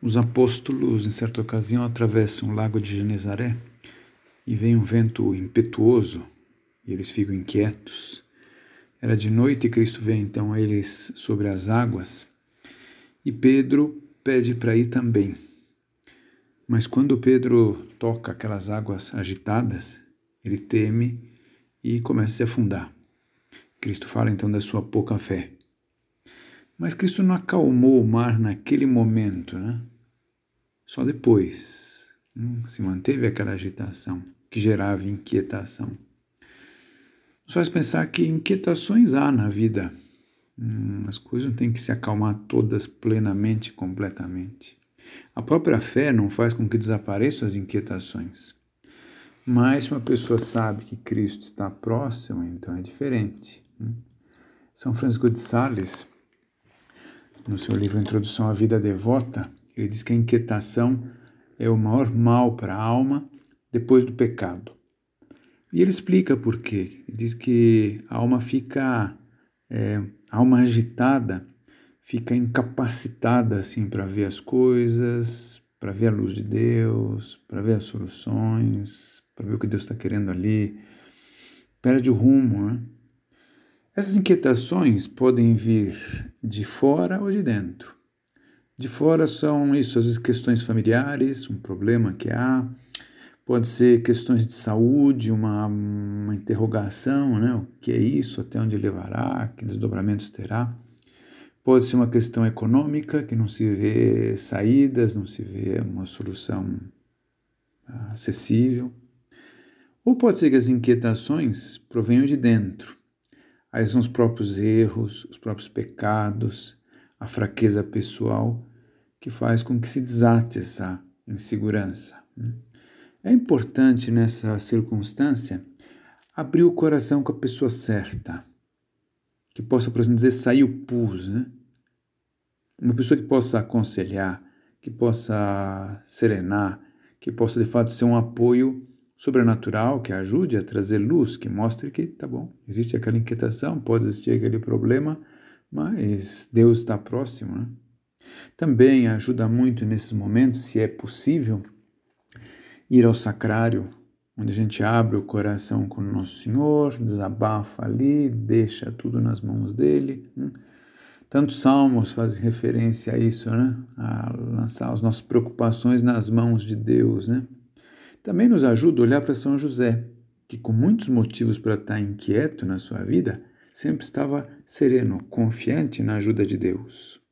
Os apóstolos, em certa ocasião, atravessam o lago de Genesaré e vem um vento impetuoso e eles ficam inquietos. Era de noite e Cristo vem então a eles sobre as águas e Pedro pede para ir também. Mas quando Pedro toca aquelas águas agitadas, ele teme e começa a se afundar. Cristo fala então da sua pouca fé. Mas Cristo não acalmou o mar naquele momento, né? Só depois. Se manteve aquela agitação que gerava inquietação. Nos faz pensar que inquietações há na vida. As coisas não têm que se acalmar todas plenamente, completamente. A própria fé não faz com que desapareçam as inquietações. Mas se uma pessoa sabe que Cristo está próximo, então é diferente. São Francisco de Sales, no seu livro Introdução à Vida Devota, ele diz que a inquietação é o maior mal para a alma depois do pecado. E ele explica por quê. Ele diz que a alma fica, a alma agitada, fica incapacitada assim, para ver as coisas, para ver a luz de Deus, para ver as soluções, para ver o que Deus está querendo ali, perde o rumo, né? Essas inquietações podem vir de fora ou de dentro. De fora são isso, às vezes questões familiares, um problema que há, pode ser questões de saúde, uma interrogação, né? O que é isso, até onde levará, que desdobramentos terá. Pode ser uma questão econômica, que não se vê saídas, não se vê uma solução acessível. Ou pode ser que as inquietações provenham de dentro. Aí são os próprios erros, os próprios pecados, a fraqueza pessoal, que faz com que se desate essa insegurança. É importante, nessa circunstância, abrir o coração com a pessoa certa, que possa, por exemplo, dizer, sair o pus, né? Uma pessoa que possa aconselhar, que possa serenar, que possa de fato ser um apoio sobrenatural, que ajude a trazer luz, que mostre que tá bom, existe aquela inquietação, pode existir aquele problema, mas Deus está próximo, né? Também ajuda muito nesses momentos, se é possível, ir ao sacrário, onde a gente abre o coração com o Nosso Senhor, desabafa ali, deixa tudo nas mãos dele. Tantos salmos fazem referência a isso, né? A lançar as nossas preocupações nas mãos de Deus, né? Também nos ajuda a olhar para São José, que com muitos motivos para estar inquieto na sua vida, sempre estava sereno, confiante na ajuda de Deus.